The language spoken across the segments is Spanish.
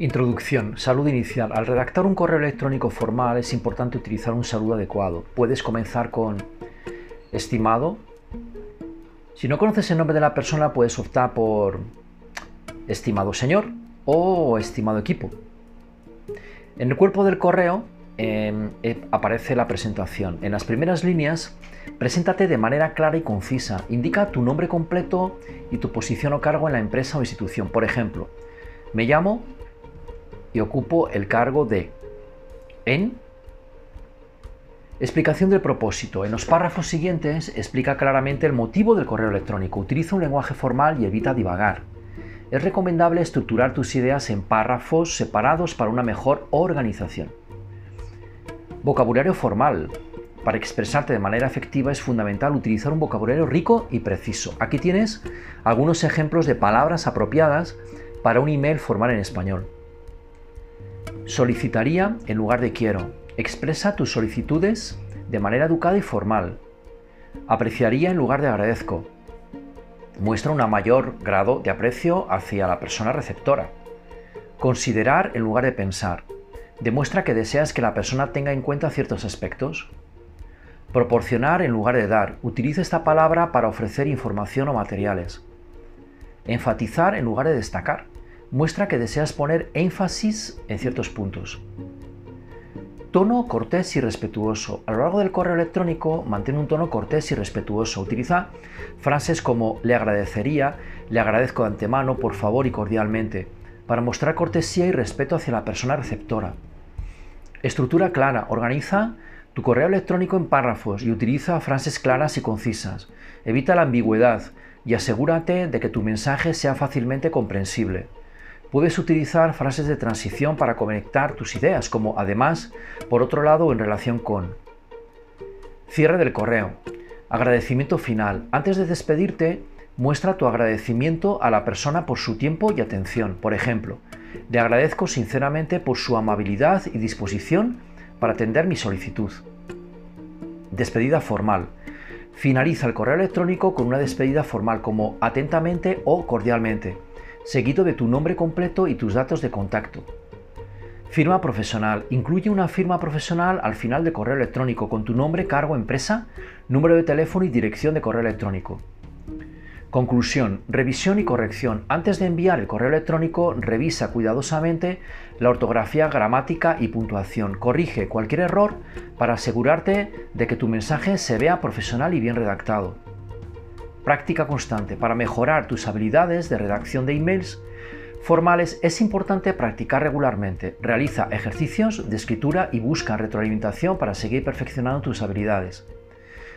Introducción. Saludo inicial. Al redactar un correo electrónico formal es importante utilizar un saludo adecuado. Puedes comenzar con estimado. Si no conoces el nombre de la persona, puedes optar por estimado señor o estimado equipo. En el cuerpo del correo aparece la presentación. En las primeras líneas, preséntate de manera clara y concisa. Indica tu nombre completo y tu posición o cargo en la empresa o institución. Por ejemplo, me llamo y ocupo el cargo de en. Explicación del propósito. En los párrafos siguientes explica claramente el motivo del correo electrónico. Utiliza un lenguaje formal y evita divagar. Es recomendable estructurar tus ideas en párrafos separados para una mejor organización. Vocabulario formal. Para expresarte de manera efectiva es fundamental utilizar un vocabulario rico y preciso. Aquí tienes algunos ejemplos de palabras apropiadas para un email formal en español. Solicitaría en lugar de quiero. Expresa tus solicitudes de manera educada y formal. Apreciaría en lugar de agradezco. Muestra un mayor grado de aprecio hacia la persona receptora. Considerar en lugar de pensar. Demuestra que deseas que la persona tenga en cuenta ciertos aspectos. Proporcionar en lugar de dar. Utiliza esta palabra para ofrecer información o materiales. Enfatizar en lugar de destacar. Muestra que deseas poner énfasis en ciertos puntos. Tono cortés y respetuoso. A lo largo del correo electrónico, mantén un tono cortés y respetuoso. Utiliza frases como le agradecería, le agradezco de antemano, por favor y cordialmente, para mostrar cortesía y respeto hacia la persona receptora. Estructura clara. Organiza tu correo electrónico en párrafos y utiliza frases claras y concisas. Evita la ambigüedad y asegúrate de que tu mensaje sea fácilmente comprensible. Puedes utilizar frases de transición para conectar tus ideas, como además, por otro lado, en relación con. Cierre del correo. Agradecimiento final. Antes de despedirte, muestra tu agradecimiento a la persona por su tiempo y atención. Por ejemplo, le agradezco sinceramente por su amabilidad y disposición para atender mi solicitud. Despedida formal. Finaliza el correo electrónico con una despedida formal, como atentamente o cordialmente, seguido de tu nombre completo y tus datos de contacto. Firma profesional. Incluye una firma profesional al final del correo electrónico con tu nombre, cargo, empresa, número de teléfono y dirección de correo electrónico. Conclusión. Revisión y corrección. Antes de enviar el correo electrónico, revisa cuidadosamente la ortografía, gramática y puntuación. Corrige cualquier error para asegurarte de que tu mensaje se vea profesional y bien redactado. Práctica constante. Para mejorar tus habilidades de redacción de emails formales es importante practicar regularmente. Realiza ejercicios de escritura y busca retroalimentación para seguir perfeccionando tus habilidades.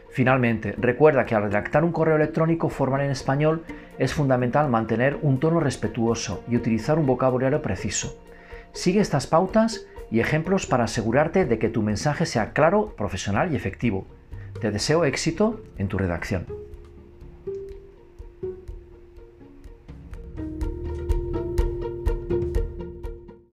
Finalmente, recuerda que al redactar un correo electrónico formal en español es fundamental mantener un tono respetuoso y utilizar un vocabulario preciso. Sigue estas pautas y ejemplos para asegurarte de que tu mensaje sea claro, profesional y efectivo. Te deseo éxito en tu redacción.